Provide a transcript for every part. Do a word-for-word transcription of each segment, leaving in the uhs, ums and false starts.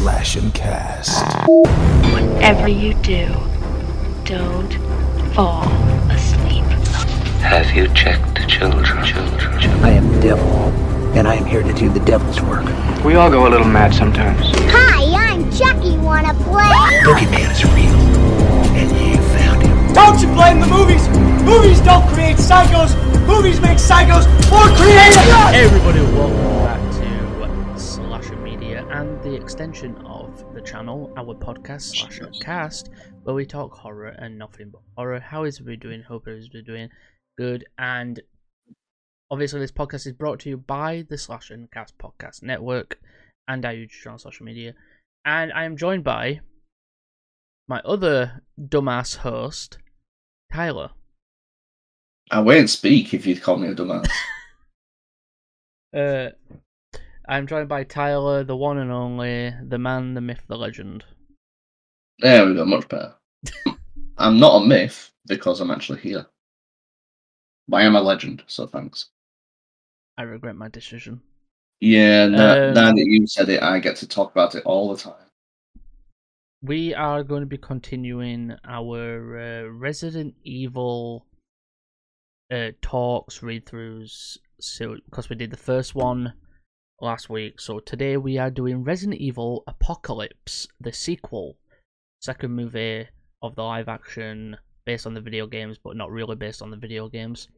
slash and cast. Whatever you do, don't fall asleep. Have you checked the children? Children, children. I am the devil, and I am here to do the devil's work. We all go a little mad sometimes. Hi, I'm Chucky. Wanna play? Boogeyman is real, and you found him. Don't you blame the movies? Movies don't create psychos. Movies make psychos more creative. Hey everybody, welcome back to Slasher Media and the extension of the channel, our podcast Slasher Cast, where we talk horror and nothing but horror. How is we doing? Hope everybody's doing good. And obviously, this podcast is brought to you by the Slash and Cast Podcast Network and our YouTube channel, Social Media. And I am joined by my other dumbass host, Tyler. I won't speak if you'd call me a dumbass. uh, I'm joined by Tyler, the one and only, the man, the myth, the legend. There we go, much better. I'm not a myth because I'm actually here. But I am a legend, so thanks. I regret my decision. Yeah, now, um, now that you said it, I get to talk about it all the time. We are going to be continuing our uh, Resident Evil uh, talks, read-throughs, so, because we did the first one last week. So today we are doing Resident Evil Apocalypse, the sequel, second movie of the live-action based on the video games, but not really based on the video games.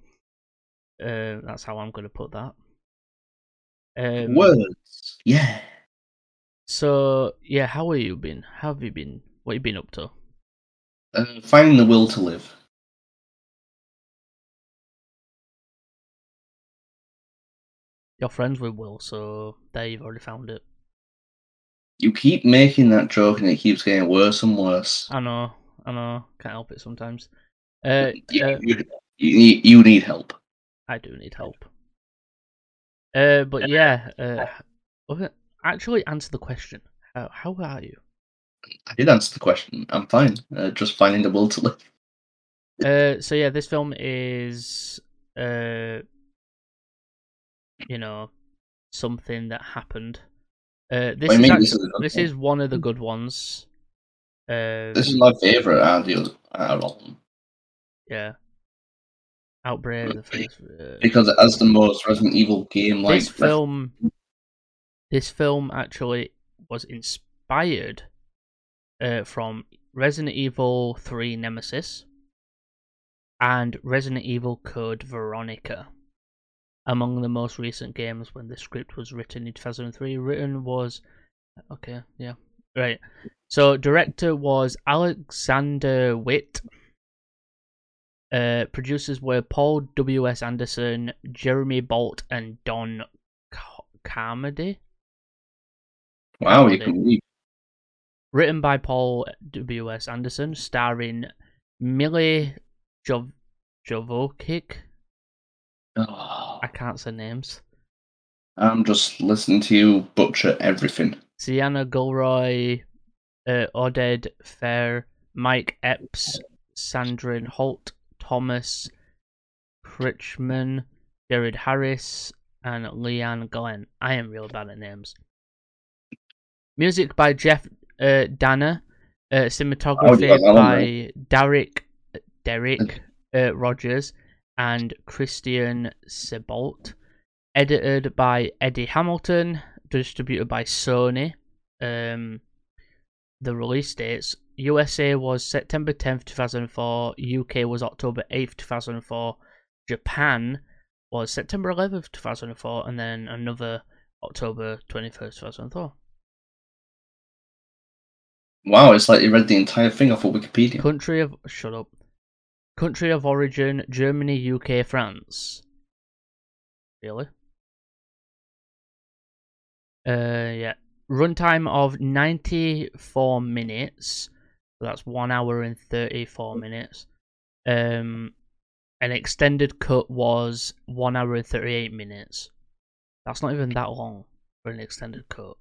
Uh, that's how I'm going to put that. Um, Words, yeah. So, yeah, how have you been? How have you been? What have you been up to? Uh, finding the will to live. You're friends with Will, so there you've already found it. You keep making that joke and it keeps getting worse and worse. I know, I know. Can't help it sometimes. Uh, you, uh, you, you, you need help. I do need help. Uh, but yeah, uh, actually answer the question. How, how are you? I did answer the question. I'm fine. Uh, just finding the will to live. Uh, so yeah, this film is, uh, you know, something that happened. Uh, this, is mean, actually, this is this is one of the good ones. Uh, this is my favourite out of all of them. Yeah. Outbreak the first, uh, because it has the most Resident Evil game like this film. This film actually was inspired uh, from Resident Evil three Nemesis and Resident Evil Code Veronica. Among the most recent games when the script was written in two thousand three, written was okay, yeah, right. So director was Alexander Witt. Uh, producers were Paul W S Anderson, Jeremy Bolt, and Don Car- Carmody. Wow, Carmody. You can read. Written by Paul W S Anderson, starring Millie Jov- Jovochik. Oh. I can't say names. I'm just listening to you butcher everything. Sienna Guillory, uh, Odette Fair, Mike Epps, Sandrin Holt, Thomas Pritchman, Jared Harris, and Leanne Glenn. I am real bad at names. Music by Jeff uh, Dana. Uh, cinematography oh, by Derek Derek uh, Rogers and Christian Sebolt. Edited by Eddie Hamilton. Distributed by Sony. Um, the release dates. U S A was September tenth, two thousand four, U K was October eighth, two thousand four, Japan was September eleventh, two thousand four, and then another October twenty-first, two thousand four. Wow, it's like you read the entire thing off of Wikipedia. Country of... Shut up. Country of origin, Germany, U K, France. Really? Uh, yeah. Runtime of ninety-four minutes. That's one hour and thirty-four minutes. Um, an extended cut was one hour and thirty-eight minutes. That's not even that long for an extended cut.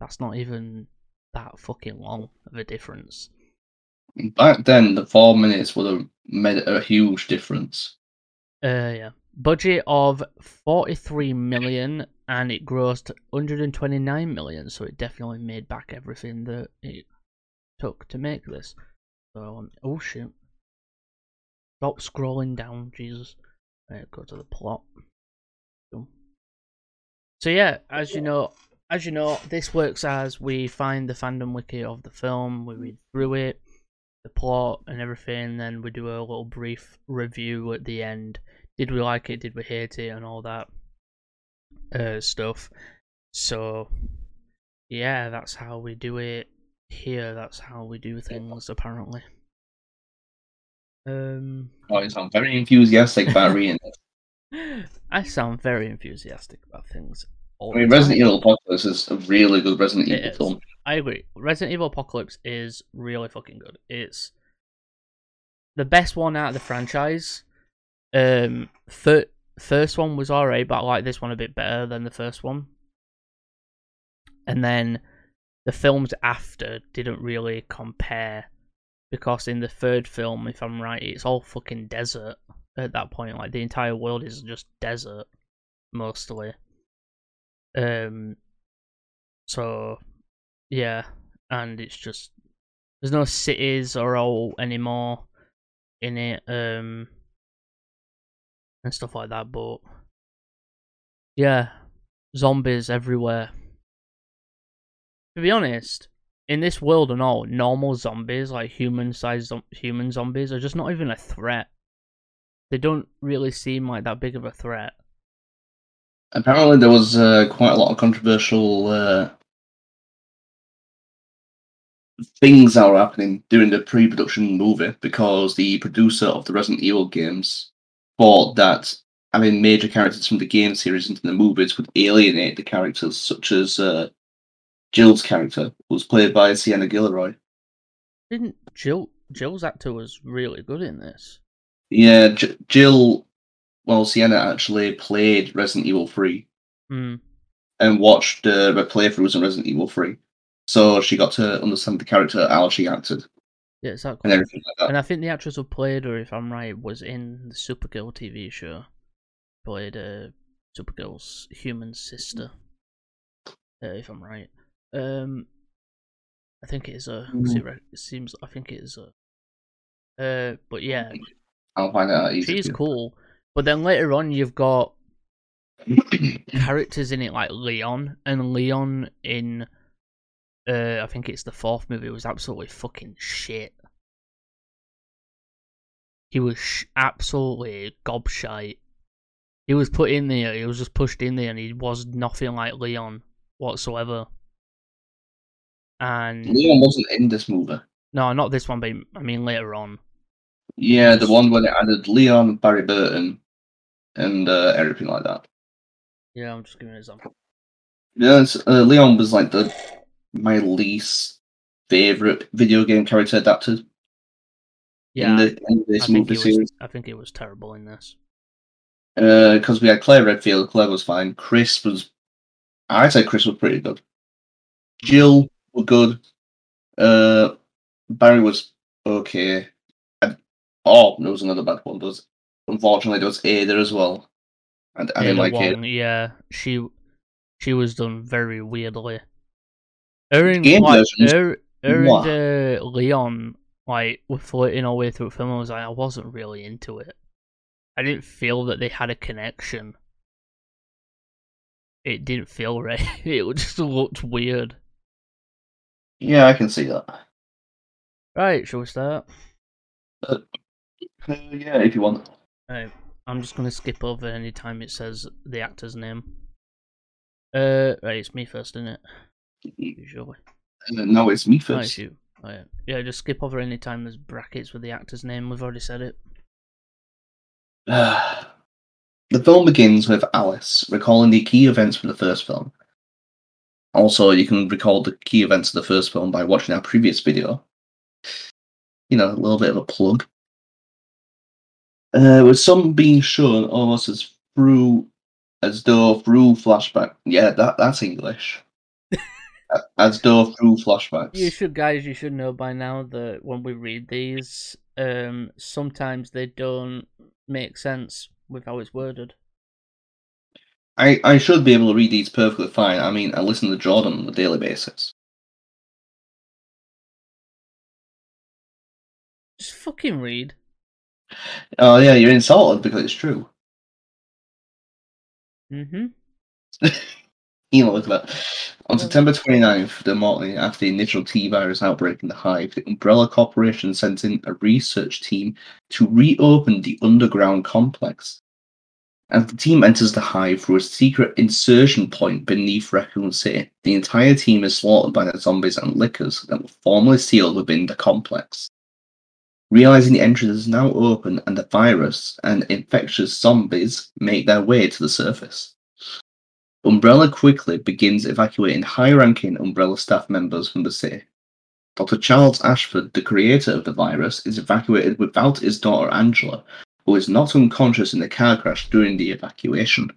That's not even that fucking long of a difference. Back then, the four minutes would have made a huge difference. Uh, yeah. budget of forty-three million dollars and it grossed one hundred twenty-nine million dollars, so it definitely made back everything that it took to make this. So, um, oh shoot. Stop scrolling down, Jesus. Right, go to the plot. So yeah, as you know, as you know, this works as we find the fandom wiki of the film, we read through it, the plot and everything, and then we do a little brief review at the end. Did we like it? Did we hate it? And all that uh, stuff. So yeah, that's how we do it here. That's how we do things, apparently. Um, oh, you sound very enthusiastic about reading this. I sound very enthusiastic about things. All I mean, Resident Evil Apocalypse is a really good Resident it Evil is. film. I agree. Resident Evil Apocalypse is really fucking good. It's the best one out of the franchise. Um, th first one was alright, but I like this one a bit better than the first one. And then the films after didn't really compare. Because in the third film, if I'm right, it's all fucking desert at that point. Like, the entire world is just desert, mostly. Um, so, yeah. And it's just... There's no cities or all anymore in it. Um, and stuff like that, but... Yeah. Zombies everywhere. To be honest... In this world and all, normal zombies, like human-sized human zombies, are just not even a threat. They don't really seem like that big of a threat. Apparently there was uh, quite a lot of controversial uh, things that were happening during the pre-production movie, because the producer of the Resident Evil games thought that having major characters from the game series into the movies would alienate the characters, such as... Uh, Jill's character was played by Sienna Guillory. Didn't Jill... Jill's actor was really good in this. Yeah, J Jill... Well, Sienna actually played Resident Evil three. Mm. And watched uh, the playthroughs in Resident Evil three. So she got to understand the character, how she acted. Yeah, exactly. And everything like that. And I think the actress who played her, if I'm right, was in the Supergirl T V show. Played uh, Supergirl's human sister. Uh, if I'm right. Um, I think it is a. Mm. It seems. I think it is a. Uh, but yeah, I'll find out. She's cool, but then later on you've got characters in it like Leon, and Leon in. Uh, I think it's the fourth movie was absolutely fucking shit. He was sh absolutely gobshite. He was put in there. He was just pushed in there, and he was nothing like Leon whatsoever. And Leon wasn't in this movie. No, not this one, but I mean later on. Yeah, the one where they added Leon, Barry Burton, and uh, everything like that. Yeah, I'm just giving an example. Yeah, uh, Leon was like the my least favourite video game character adapted. Yeah, in, the, in this I think movie series, was, I think it was terrible in this. Because uh, we had Claire Redfield, Claire was fine. Chris was, I'd say Chris was pretty good. Jill. Were good. Uh, Barry was okay. And, oh, there was another bad one. There was, unfortunately, there was Ada as well. And I didn't like Ada. Yeah, she she was done very weirdly. Her and, Game like, her, her and uh, Leon like were floating all the way through the film. I was like, I wasn't really into it. I didn't feel that they had a connection. It didn't feel right. It just looked weird. Yeah, I can see that. Right, shall we start? Uh, uh, yeah, if you want. Right, I'm just going to skip over any time it says the actor's name. Uh, right, it's me first, isn't it? Usually. Uh, no, it's me first. Oh, you. Oh, yeah. yeah, just skip over any time there's brackets with the actor's name. We've already said it. Uh, the film begins with Alice recalling the key events from the first film. Also, you can recall the key events of the first film by watching our previous video. You know, a little bit of a plug. Uh, with some being shown almost as through, as though through flashback. Yeah, that that's English. As though through flashbacks. You should, guys, you should know by now that when we read these, um, sometimes they don't make sense with how it's worded. I, I should be able to read these perfectly fine. I mean, I listen to Jordan on a daily basis. Just fucking read. Oh, yeah, you're insulted because it's true. Mm-hmm. You know, look at that. On September twenty-ninth, the morning after the initial T virus outbreak in the Hive, the Umbrella Corporation sent in a research team to reopen the underground complex. As the team enters the Hive through a secret insertion point beneath Raccoon City, the entire team is slaughtered by the zombies and lickers that were formerly sealed within the complex. Realizing the entrance is now open and the virus and infectious zombies make their way to the surface, Umbrella quickly begins evacuating high-ranking Umbrella staff members from the city. Doctor Charles Ashford, the creator of the virus, is evacuated without his daughter Angela, who is not unconscious in the car crash during the evacuation.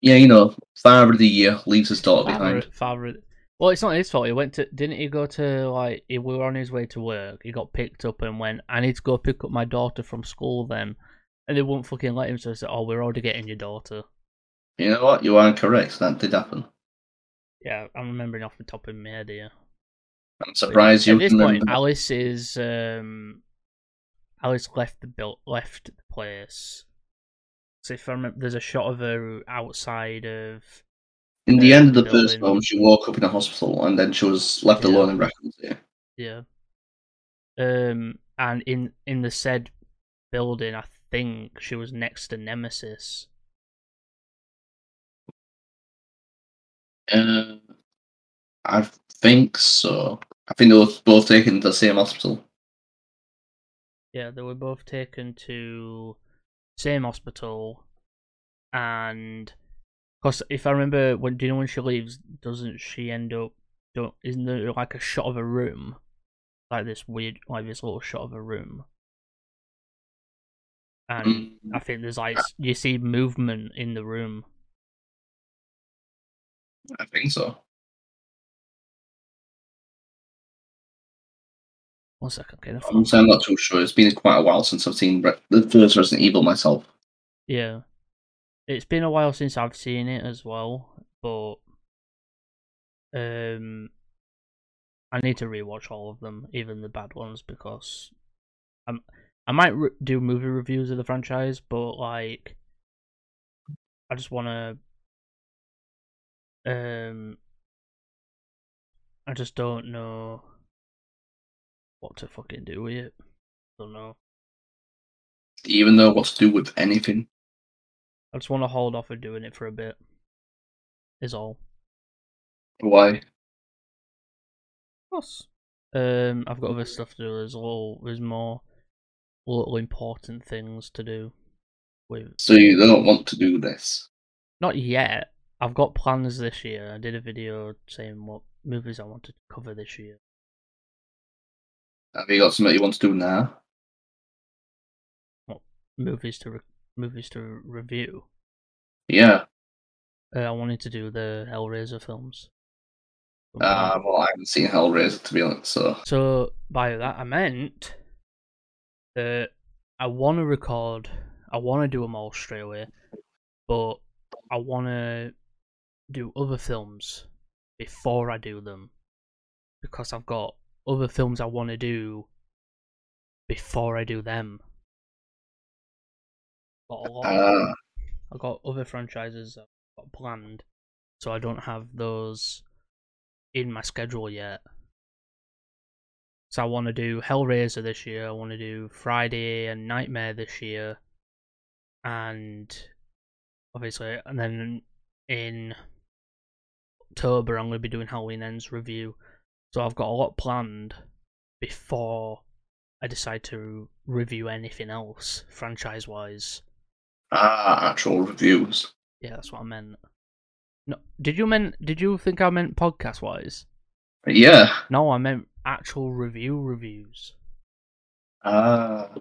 Yeah, you know, Father of the Year leaves his daughter father, behind. Father. Well, it's not his fault. He went to, didn't he go to, like, he were on his way to work. He got picked up and went, I need to go pick up my daughter from school then. And they wouldn't fucking let him, so they said, oh, we're already getting your daughter. You know what? You are correct. That did happen. Yeah, I'm remembering off the top of my head here. I'm surprised you remember. At this point, Alice is, um, Alice left the built, left the place. So if I remember, there's a shot of her outside of... In the end of the first film, she woke up in a hospital, and then she was left yeah. alone in Raccoon City. Yeah. Um, and in in the said building, I think she was next to Nemesis. Uh, I think so. I think they were both taken to the same hospital. Yeah, they were both taken to the same hospital, and... Because if I remember, when do you know when she leaves? Doesn't she end up? Don't isn't there like a shot of a room, like this weird, like this little shot of a room? And mm. I think there's like you see movement in the room. I think so. One second, okay. I'm, I'm not too sure. It's been quite a while since I've seen the first Resident Evil myself. Yeah. It's been a while since I've seen it as well, but um, I need to rewatch all of them, even the bad ones, because I'm, I might re do movie reviews of the franchise, but like I just want to, um, I just don't know what to fucking do with it. I don't know. Do you even know what to do with anything? I just want to hold off of doing it for a bit, is all. Why? Plus, um, I've got other stuff to do. There's a little, there's more little important things to do. With. So you don't want to do this? Not yet. I've got plans this year. I did a video saying what movies I want to cover this year. Have you got something you want to do now? What movies to record? movies to review. Yeah. Uh, I wanted to do the Hellraiser films. Ah, uh, well, I haven't seen Hellraiser, to be honest, so... So, by that, I meant that I want to record, I want to do them all straight away, but I want to do other films before I do them, because I've got other films I want to do before I do them. Got a lot of, uh, I've got other franchises I've got planned, so I don't have those in my schedule yet. So I want to do Hellraiser this year, I want to do Friday and Nightmare this year, and obviously, and then in October I'm going to be doing Halloween Ends review, so I've got a lot planned before I decide to review anything else, franchise-wise. Ah, actual reviews. Yeah, that's what I meant. No, did you mean? Did you think I meant podcast wise? Yeah. No, I meant actual review reviews. Ah. Uh,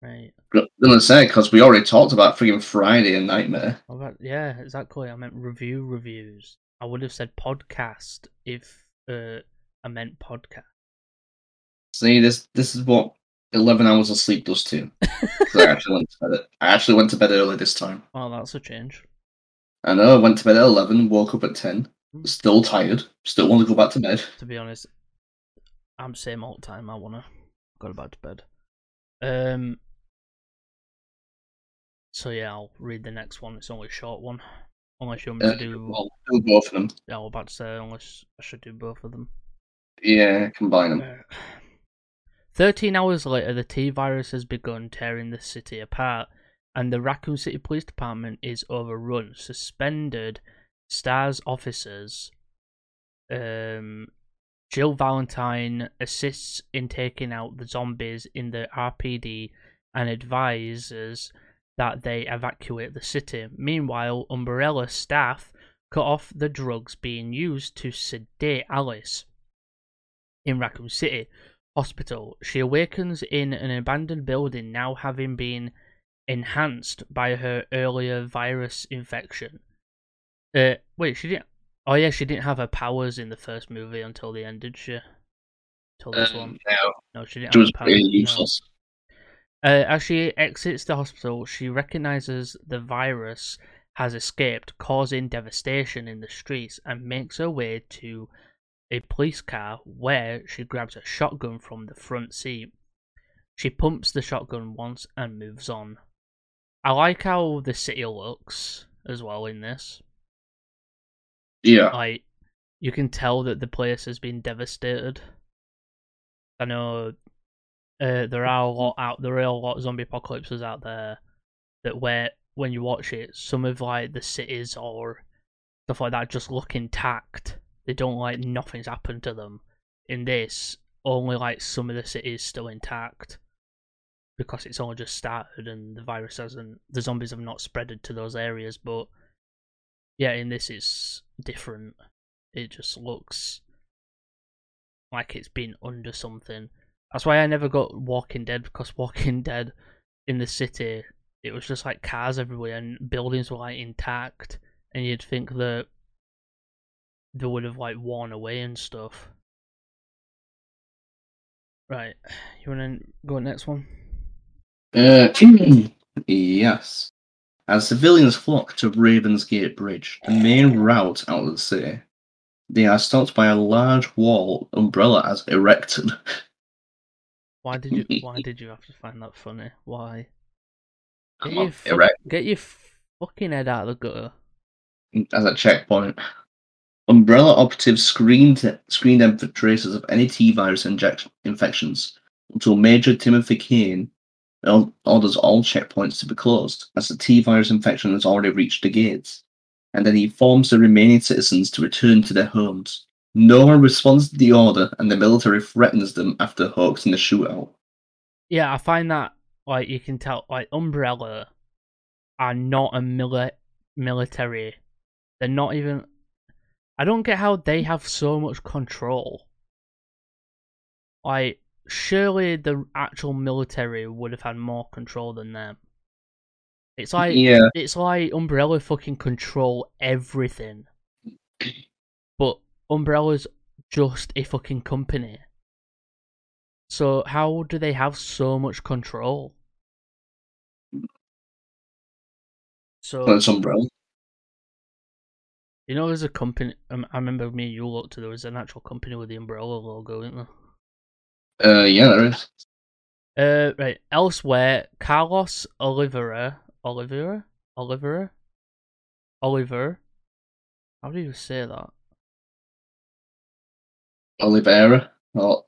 right. I'm gonna say because we already talked about friggin' Friday and Nightmare. About, yeah, exactly. I meant review reviews. I would have said podcast if uh, I meant podcast. See, this this is what eleven hours of sleep does too. I actually went to bed. At, I actually went to bed early this time. Oh, that's a change. I know. I went to bed at eleven. Woke up at ten. Still tired. Still want to go back to bed. To be honest, I'm same all the time. I wanna go back to bed. Um. So yeah, I'll read the next one. It's only a short one. Unless you want me yeah, to do... I'll do both of them. Yeah, I was about to say, unless I should do both of them. Yeah, combine them. Uh, Thirteen hours later, the T-Virus has begun tearing the city apart, and the Raccoon City Police Department is overrun. Suspended S T A R S officers. Um, Jill Valentine assists in taking out the zombies in the R P D and advises that they evacuate the city. Meanwhile, Umbrella staff cut off the drugs being used to sedate Alice in Raccoon City Hospital. She awakens in an abandoned building, now having been enhanced by her earlier virus infection. Uh, wait, she didn't... Oh yeah, she didn't have her powers in the first movie until the end, did she? Until this um, one. No. no, she didn't she have her powers. She was pretty useless. No. Uh, as she exits the hospital, she recognizes the virus has escaped, causing devastation in the streets, and makes her way to a police car where she grabs a shotgun from the front seat. She pumps the shotgun once and moves on. I like how the city looks as well in this. Yeah. Like, you can tell that the place has been devastated. I know... Uh, there are a lot out. There are a lot of zombie apocalypses out there that where when you watch it, some of like the cities or stuff like that just look intact. They don't like nothing's happened to them. In this, only like some of the cities still intact because it's only just started and the virus hasn't. The zombies have not spreaded to those areas. But yeah, in this it's different. It just looks like it's been under something. That's why I never got Walking Dead, because Walking Dead in the city, it was just like cars everywhere and buildings were like intact, and you'd think that they would have like worn away and stuff. Right, you want to go to the next one? Uh, yes. As civilians flock to Ravensgate Bridge, the main route out of the city, they are stopped by a large wall Umbrella has erected. Why did you? Why did you have to find that funny? Why? Get, your, fu- right. get your fucking head out of the gutter. As a checkpoint, Umbrella operatives screened screened them for traces of any T-virus injection infections until Major Timothy Kane orders all checkpoints to be closed, as the T-virus infection has already reached the gates, and then he forms the remaining citizens to return to their homes. No one responds to the order, and the military threatens them after hoaxing the shootout. Yeah, I find that, like, you can tell, like, Umbrella are not a mili- military. They're not even... I don't get how they have so much control. Like, surely the actual military would have had more control than them. It's like, yeah. It's like Umbrella fucking control everything. But... Umbrella's just a fucking company. So how do they have so much control? So that's Umbrella. You know, there's a company. Um, I remember me and you looked. There was an actual company with the Umbrella logo, isn't there? Uh, yeah, there is. Uh, right. Elsewhere, Carlos Oliveira, Oliveira, Oliveira, Oliver. How do you say that? Oliveira. Oh,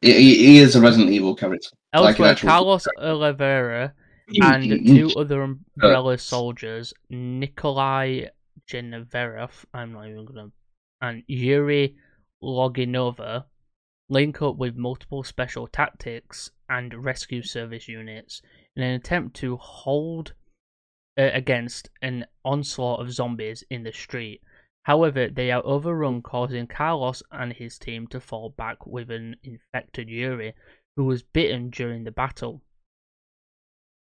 he, he is a Resident Evil character. Elsewhere, like Carlos character. Oliveira and two other Umbrella soldiers, Nikolai Geneverov, I'm not even gonna, and Yuri Loginova, link up with multiple special tactics and rescue service units in an attempt to hold uh, against an onslaught of zombies in the street. However, they are overrun, causing Carlos and his team to fall back with an infected Yuri, who was bitten during the battle.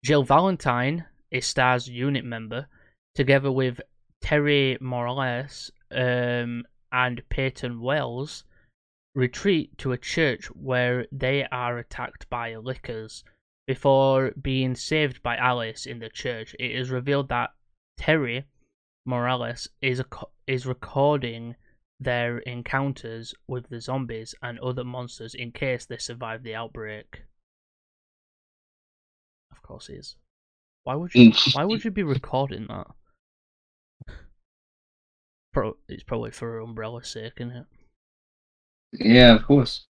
Jill Valentine, a S T A R S unit member, together with Terry Morales um, and Peyton Wells, retreat to a church where they are attacked by lickers. Before being saved by Alice in the church, it is revealed that Terry Morales is a, is recording their encounters with the zombies and other monsters in case they survive the outbreak. Of course he is. Why would you why would you be recording that? Pro it's probably for Umbrella's sake, isn't it? Yeah, of course.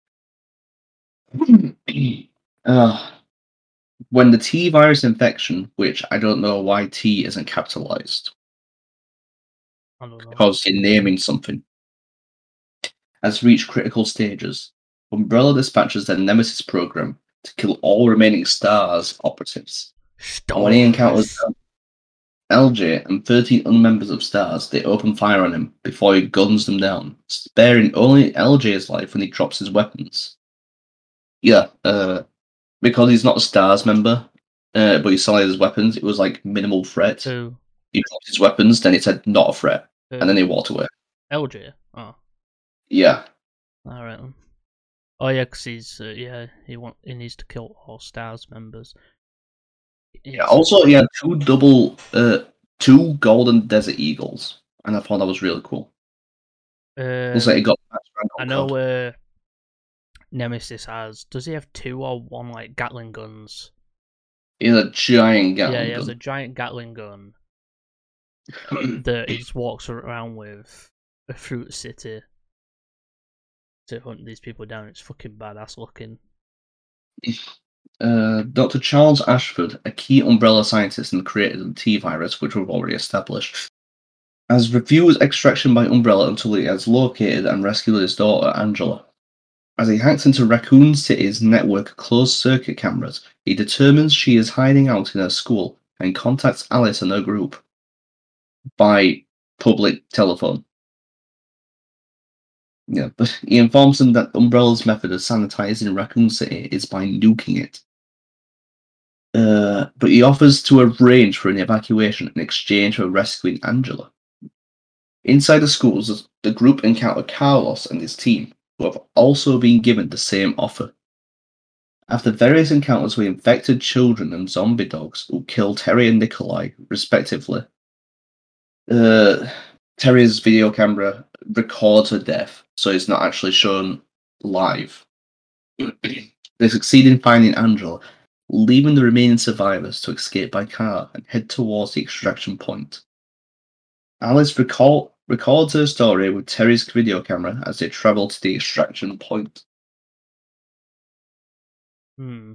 uh, when the T virus infection, which I don't know why T isn't capitalized. I don't know. Because you're naming something. Has reached critical stages. Umbrella dispatches their Nemesis program to kill all remaining S T A R S operatives. Stars. When he encounters L J and thirteen other members of S T A R S, they open fire on him before he guns them down, sparing only L J's life when he drops his weapons. Yeah, uh, because he's not a S T A R S member, uh, but he's selling his weapons, it was like minimal threat. Who? He dropped his weapons, then it said not a threat, Who? And then he walked away. L J? Oh. Yeah. Alright. Oh yeah, because he's, uh, yeah, he, want, he needs to kill all S T A R S members. Yeah. Also, he had two double, uh, two golden desert eagles, and I thought that was really cool. Uh, Looks like he got. I know uh, Nemesis has. Does he have two or one like Gatling guns? He has a giant Gatling gun. Yeah, he has gun. a giant Gatling gun that he just walks around with a fruit city to hunt these people down. It's fucking badass looking. Uh, Doctor Charles Ashford, a key Umbrella scientist and creator of the T-Virus, which we've already established, has refused extraction by Umbrella until he has located and rescued his daughter, Angela. As he hacks into Raccoon City's network of closed-circuit cameras, he determines she is hiding out in her school and contacts Alice and her group by public telephone. Yeah, but he informs them that Umbrella's method of sanitizing Raccoon City is by nuking it. Uh, but he offers to arrange for an evacuation in exchange for rescuing Angela. Inside the schools, the group encounter Carlos and his team, who have also been given the same offer. After various encounters with infected children and zombie dogs who kill Terry and Nikolai, respectively, uh, Terry's video camera records her death, so it's not actually shown live. They succeed in finding Angela, leaving the remaining survivors to escape by car and head towards the extraction point. Alice record records her story with Terry's video camera as they travel to the extraction point. Hmm.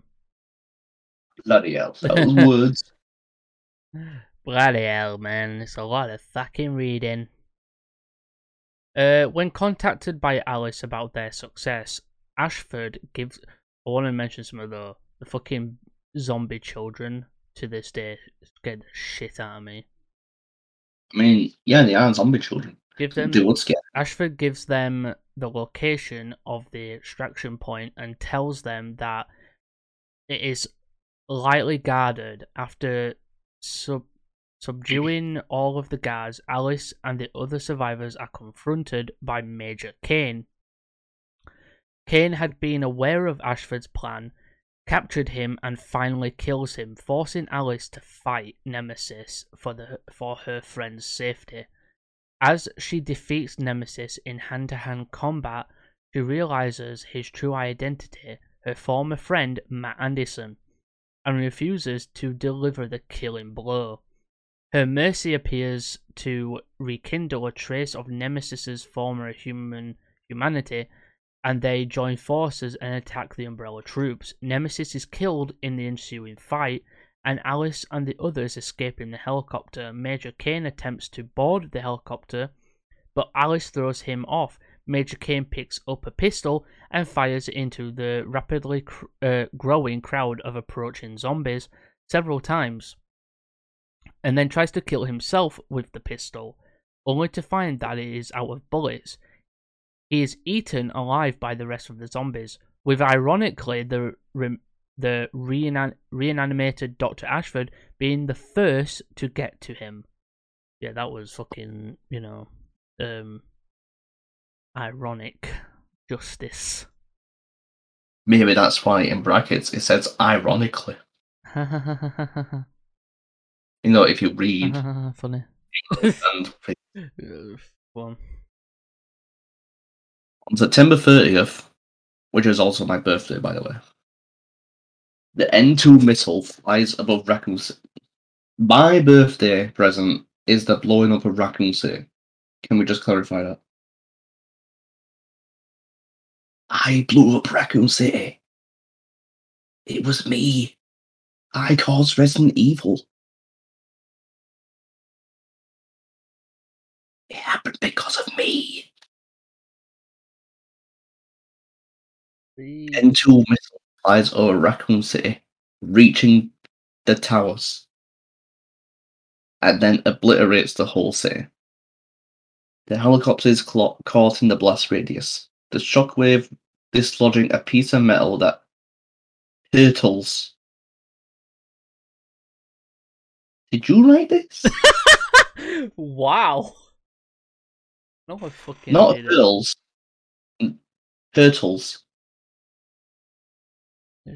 Bloody hell, that was words. Bloody hell, man, it's a lot of fucking reading. Uh, when contacted by Alice about their success, Ashford gives... I want to mention some of the, the fucking zombie children to this day scared the shit out of me. I mean, yeah, they are zombie children. Give them, they would scare. Ashford gives them the location of the extraction point and tells them that it is lightly guarded. After sub... Subduing all of the guards, Alice and the other survivors are confronted by Major Kane. Kane had been aware of Ashford's plan, captured him, and finally kills him, forcing Alice to fight Nemesis for, the, for her friend's safety. As she defeats Nemesis in hand-to-hand combat, she realizes his true identity, her former friend Matt Anderson, and refuses to deliver the killing blow. Her mercy appears to rekindle a trace of Nemesis's former human humanity, and they join forces and attack the Umbrella troops. Nemesis is killed in the ensuing fight, and Alice and the others escape in the helicopter. Major Kane attempts to board the helicopter, but Alice throws him off. Major Kane picks up a pistol and fires it into the rapidly cr uh, growing crowd of approaching zombies several times, and then tries to kill himself with the pistol, only to find that it is out of bullets. He is eaten alive by the rest of the zombies, with ironically the re the re reanimated Doctor Ashford being the first to get to him. Yeah, that was fucking, you know, um, ironic justice. Maybe that's why, in brackets, it says ironically. You know, if you read... Funny. And... One. On September thirtieth, which is also my birthday, by the way, the N two missile flies above Raccoon City. My birthday present is the blowing up of Raccoon City. Can we just clarify that? I blew up Raccoon City. It was me. I caused Resident Evil. It happened because of me. N two missile flies over Raccoon City, reaching the towers, and then obliterates the whole city. The helicopter is caught in the blast radius, the shockwave dislodging a piece of metal that hurtles. Did you write this? Wow. No, I fucking Not hurtles. Hurtles.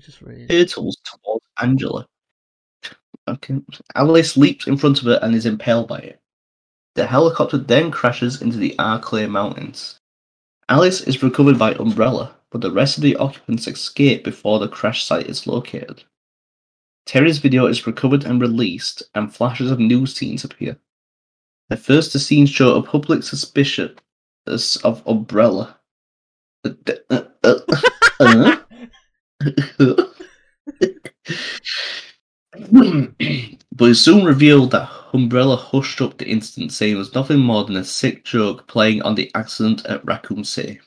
Just hurtles towards Angela. Okay. Alice leaps in front of her and is impaled by it. The helicopter then crashes into the Arclay Mountains. Alice is recovered by Umbrella, but the rest of the occupants escape before the crash site is located. Terry's video is recovered and released, and flashes of new scenes appear. The first two scenes show a public suspicion of Umbrella. But it's soon revealed that Umbrella hushed up the incident, saying it was nothing more than a sick joke playing on the accident at Raccoon City.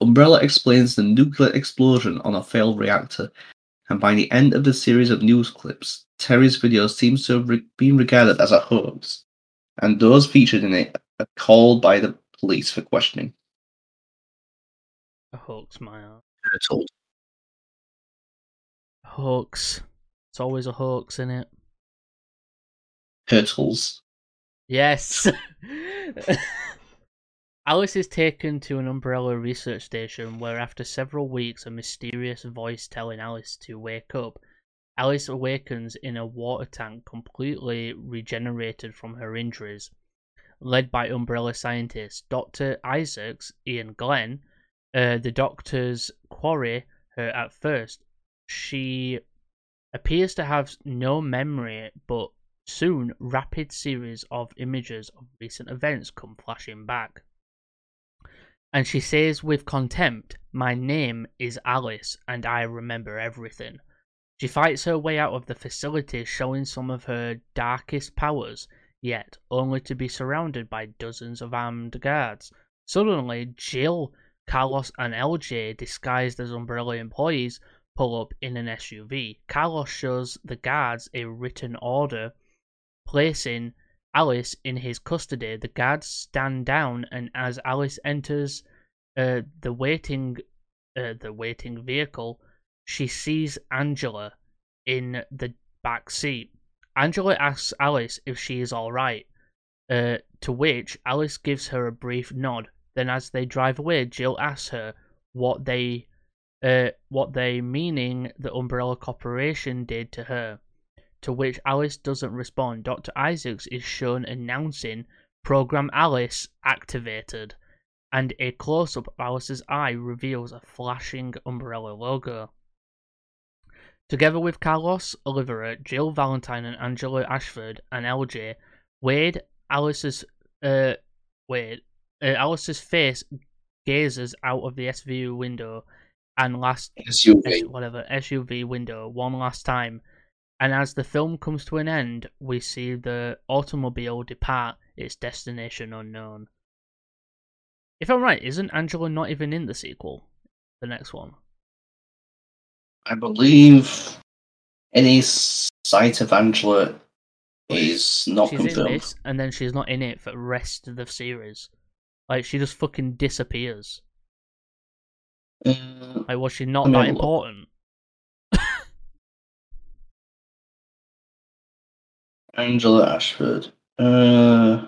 Umbrella explains the nuclear explosion on a failed reactor, and by the end of the series of news clips, Terry's video seems to have re- been regarded as a hoax, and those featured in it are called by the police for questioning. A hoax, my art. Hurtled. Hoax. It's always a hoax, isn't it? Hurtles. Yes. Alice is taken to an Umbrella research station where, after several weeks, a mysterious voice telling Alice to wake up, Alice awakens in a water tank completely regenerated from her injuries. Led by Umbrella scientists Doctor Isaacs, Ian Glenn, uh, the doctors quarry her at first. She appears to have no memory, but soon rapid series of images of recent events come flashing back. And she says with contempt, "My name is Alice and I remember everything." She fights her way out of the facility, showing some of her darkest powers, yet only to be surrounded by dozens of armed guards. Suddenly, Jill, Carlos and L J, disguised as Umbrella employees, pull up in an S U V. Carlos shows the guards a written order placing Alice in his custody. The guards stand down, and as Alice enters uh, the waiting uh, the waiting vehicle, she sees Angela in the back seat. Angela asks Alice if she is alright, uh, to which Alice gives her a brief nod. Then as they drive away, Jill asks her what they Uh, what they meaning the Umbrella Corporation did to her, to which Alice doesn't respond. Doctor Isaacs is shown announcing "Program Alice activated," and a close-up of Alice's eye reveals a flashing Umbrella logo. Together with Carlos Oliveira, Jill Valentine and Angela Ashford and L J Wade, Alice's uh, Wade, uh, Alice's face gazes out of the S V U window and last S U V. whatever S U V window one last time, and as the film comes to an end, we see the automobile depart its destination unknown. If I'm right, isn't Angela not even in the sequel, the next one? I believe any sight of Angela is not she's confirmed. In this, and then she's not in it for the rest of the series. Like, she just fucking disappears. Uh, like, was she not that important? Angela Ashford. Uh,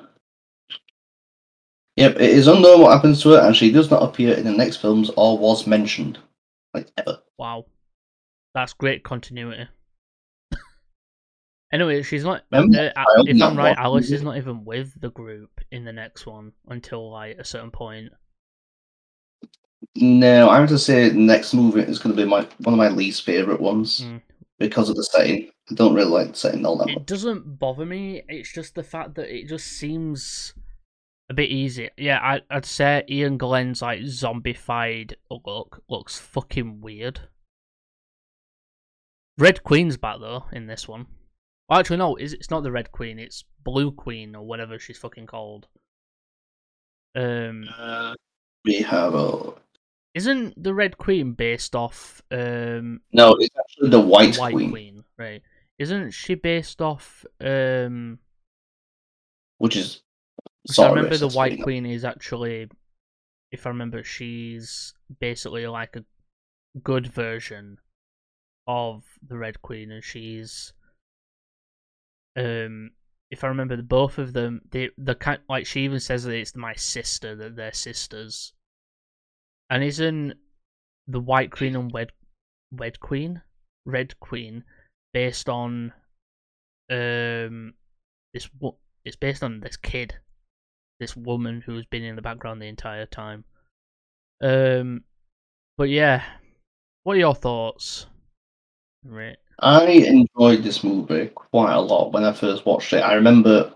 Yep, it is unknown what happens to her, and she does not appear in the next films or was mentioned. Like, ever. Wow. That's great continuity. Anyway, she's not... Remember, uh, if I'm right, Alice is not even with the group in the next one until, like, a certain point. No, I have to say the next movie is going to be my one of my least favourite ones. Mm. Because of the setting. I don't really like the setting all that much. It doesn't bother me, it's just the fact that it just seems... a bit easy. Yeah, I, I'd say Ian Glenn's, like, zombified look looks fucking weird. Red Queen's back, though, in this one. Well, actually, no, it's, it's not the Red Queen, it's Blue Queen, or whatever she's fucking called. Um, uh, we have a... Isn't the Red Queen based off... Um, no, it's actually the White, the White Queen. Queen. Right. Isn't she based off... Um, Which is... So I remember the White Queen is actually, if I remember, she's basically like a good version of the Red Queen, and she's, um, if I remember, the both of them, they, the kind, like she even says that it's my sister, that they're sisters, and isn't the White Queen and Red, Red Queen, Red Queen, based on, um, this what it's based on this kid. This woman who's been in the background the entire time. Um, but yeah, what are your thoughts, Rick? I enjoyed this movie quite a lot when I first watched it. I remember...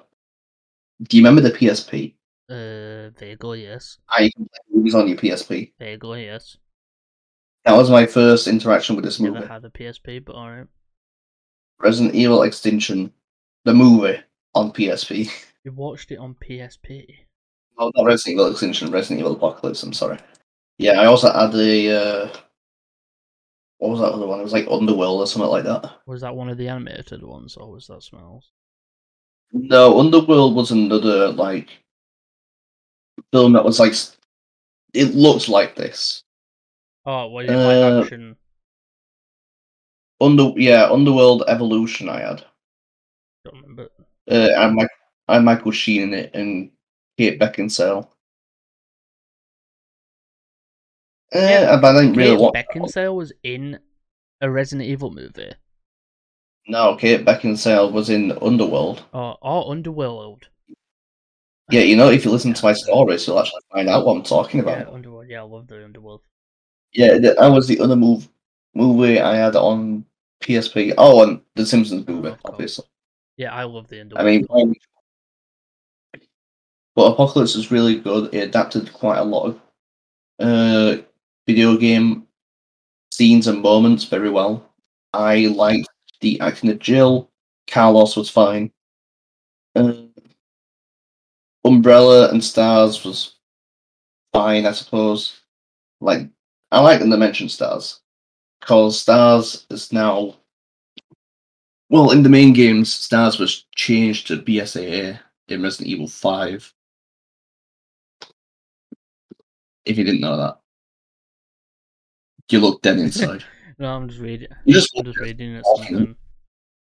Do you remember the P S P? Uh, vaguely, yes. I used to play movies on your P S P. Vaguely, yes. That was my first interaction with this movie. Never had a P S P, but alright. Resident Evil Extinction, the movie, on P S P. You watched it on P S P? Oh, not Resident Evil Extinction, Resident Evil Apocalypse, I'm sorry. Yeah, I also had a... Uh, what was that other one? It was like Underworld or something like that. Was that one of the animated ones, or was that Smells? No, Underworld was another, like... film that was like... It looked like this. Oh, well, yeah, uh, like action. Under, yeah, Underworld Evolution I had. Don't remember. Uh, and my... I had Michael Sheen in it and Kate Beckinsale. Yeah, uh, but I didn't Kate really watch Beckinsale was in a Resident Evil movie. No, Kate Beckinsale was in Underworld. Oh, oh Underworld. Yeah, you know, if you listen to my stories, you'll actually find out what I'm talking about. Yeah, Underworld. Yeah, I love the Underworld. Yeah, that was the other move, movie I had on P S P. Oh, and the Simpsons movie, oh, obviously. Yeah, I love the Underworld. I mean. Um, But Apocalypse is really good. It adapted quite a lot of uh, video game scenes and moments very well. I liked the acting of Jill. Carlos was fine. Uh, Umbrella and S T A R S was fine, I suppose. Like, I like them to mention S T A R S because S T A R S is now... Well, in the main games, S T A R S was changed to B S A A in Resident Evil five. If you didn't know that, you look dead inside. No, I'm just reading. You just I'm just reading it. Something.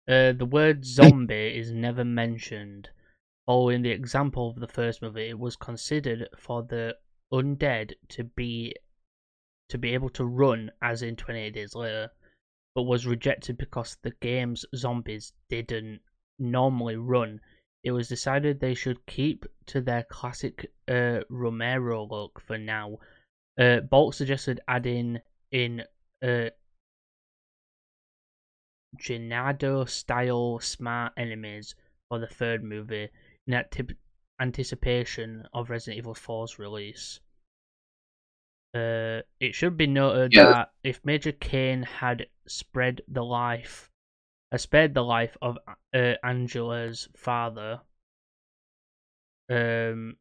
Uh, the word zombie is never mentioned. Following the example of the first movie, it was considered for the undead to be to be able to run, as in twenty-eight days later, but was rejected because the game's zombies didn't normally run. It was decided they should keep to their classic uh, Romero look for now. Uh, Bolt suggested adding in uh, Ganado-style smart enemies for the third movie in ati- anticipation of Resident Evil four's release. Uh, it should be noted yeah. that if Major Kane had spread the life I spared the life of uh, Angela's father. Um,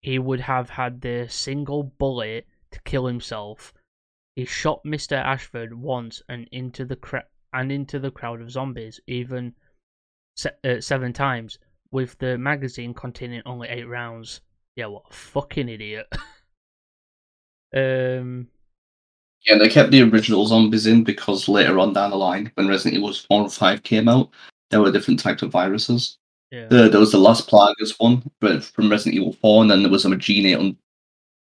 he would have had the single bullet to kill himself. He shot Mister Ashford once and into the cra- and into the crowd of zombies, even se- uh, seven times, with the magazine containing only eight rounds. Yeah, what a fucking idiot. um. Yeah, they kept the original zombies in because later on down the line, when Resident Evil four and five came out, there were different types of viruses. Yeah. The, there was the Las Plagas one from Resident Evil four, and then there was a Magini un,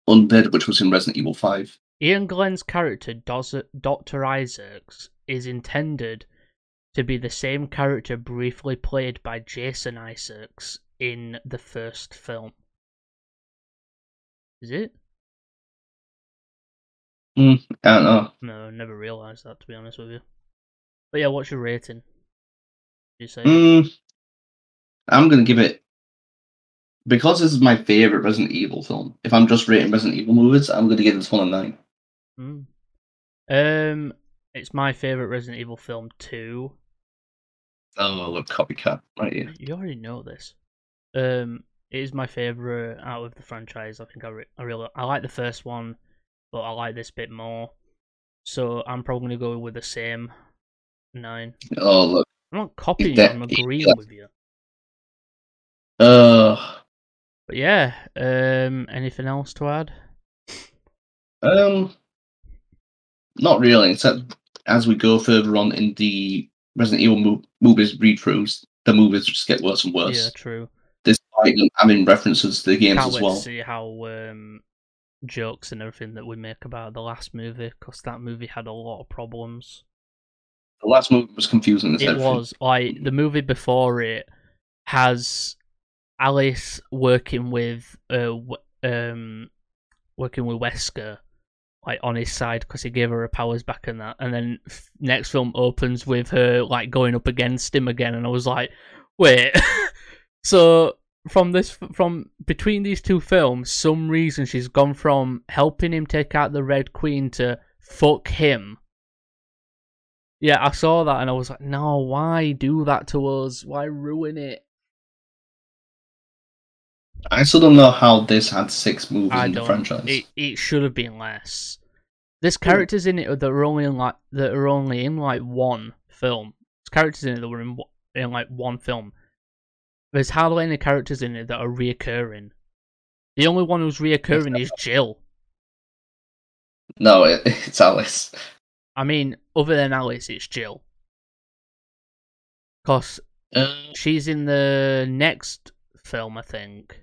Undead, which was in Resident Evil five. Ian Glenn's character, Doctor Isaacs, is intended to be the same character briefly played by Jason Isaacs in the first film. Is it? Mm, I don't know. No, I never realised that, to be honest with you. But yeah, what's your rating? You say? Mm, I'm going to give it... Because this is my favourite Resident Evil film, if I'm just rating Resident Evil movies, I'm going to give this one a nine. Mm. Um, it's my favourite Resident Evil film too. Oh, look, copycat right here. You already know this. Um, it is my favourite out of the franchise. I think I re I really I like the first one, but I like this bit more. So I'm probably going to go with the same nine. Oh look, I'm not copying you. I'm agreeing yeah. with you. Uh. But yeah, um, anything else to add? Um, not really, except as we go further on in the Resident Evil mo movies read-throughs, the movies just get worse and worse. Yeah, true. Despite having references to the games as well. Can't wait to see how um, jokes and everything that we make about the last movie, because that movie had a lot of problems. The last movie was confusing. It was. Like, the movie before it has... Alice working with uh um working with Wesker, like on his side because he gave her her powers back and that, and then f next film opens with her like going up against him again, and I was like, wait. So from this from between these two films, some reason she's gone from helping him take out the Red Queen to fuck him. Yeah, I saw that and I was like, no, why do that to us? Why ruin it? I still don't know how this had six movies I in the franchise. It, it should have been less. There's characters in it that are only in like that are only in like one film. There's characters in it that were in in like one film. There's hardly any characters in it that are reoccurring. The only one who's reoccurring is Jill. No, it, it's Alice. I mean, other than Alice, it's Jill. Cause uh, she's in the next film, I think.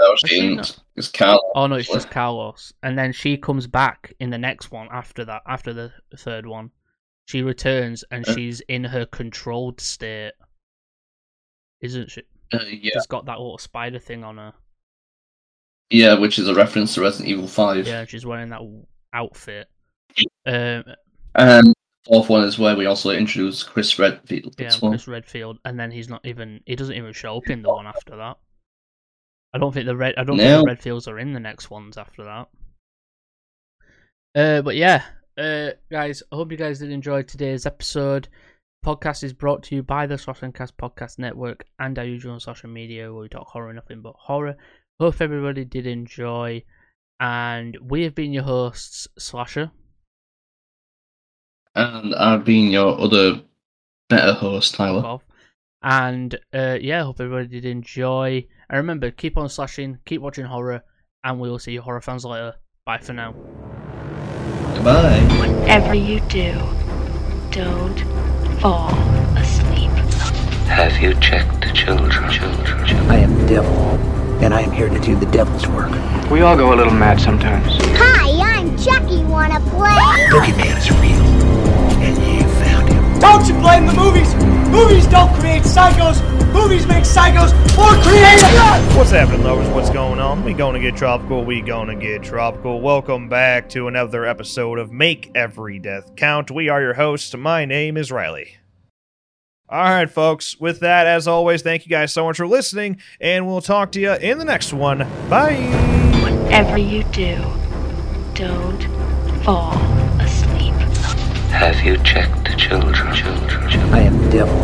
No, she it's Carlos. Oh no, it's just Carlos. And then she comes back in the next one after that, after the third one. She returns and uh, she's in her controlled state. Isn't she? Uh, yeah. She's got that little spider thing on her. Yeah, which is a reference to Resident Evil five. Yeah, she's wearing that outfit. Um, and the fourth one is where we also introduce Chris Redfield. Yeah, well. Chris Redfield. And then he's not even, he doesn't even show up in the one after that. I don't think the red. I don't no. think the Redfields are in the next ones after that. Uh, but yeah, uh, guys, I hope you guys did enjoy today's episode. Podcast is brought to you by the Slash and Cast Podcast Network and our usual social media where we talk horror and nothing but horror. Hope everybody did enjoy, and we have been your hosts, Slasher, and I've been your other better host, Tyler. Bob. And uh, yeah, hope everybody did enjoy. And remember, keep on slashing, keep watching horror, and we will see you horror fans later. Bye for now. Goodbye. Whatever you do, don't fall asleep. Have you checked the children? Children, children. I am the devil, and I am here to do the devil's work. We all go a little mad sometimes. Hi, I'm Chucky. Wanna play? Boogeyman is real. Don't you blame the movies? Movies don't create psychos. Movies make psychos more creative. What's happening, lovers? What's going on? We gonna get tropical. We gonna get tropical. Welcome back to another episode of Make Every Death Count. We are your hosts. My name is Riley. All right, folks. With that, as always, thank you guys so much for listening, and we'll talk to you in the next one. Bye. Whatever you do, don't fall asleep. Have you checked? Children, children, children. I am the devil,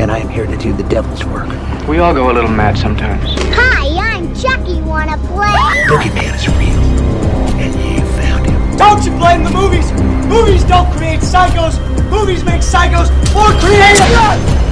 and I am here to do the devil's work. We all go a little mad sometimes. Hi, I'm Chucky. Wanna play? Boogeyman is real, and you found him. Don't you blame the movies? Movies don't create psychos. Movies make psychos more creative.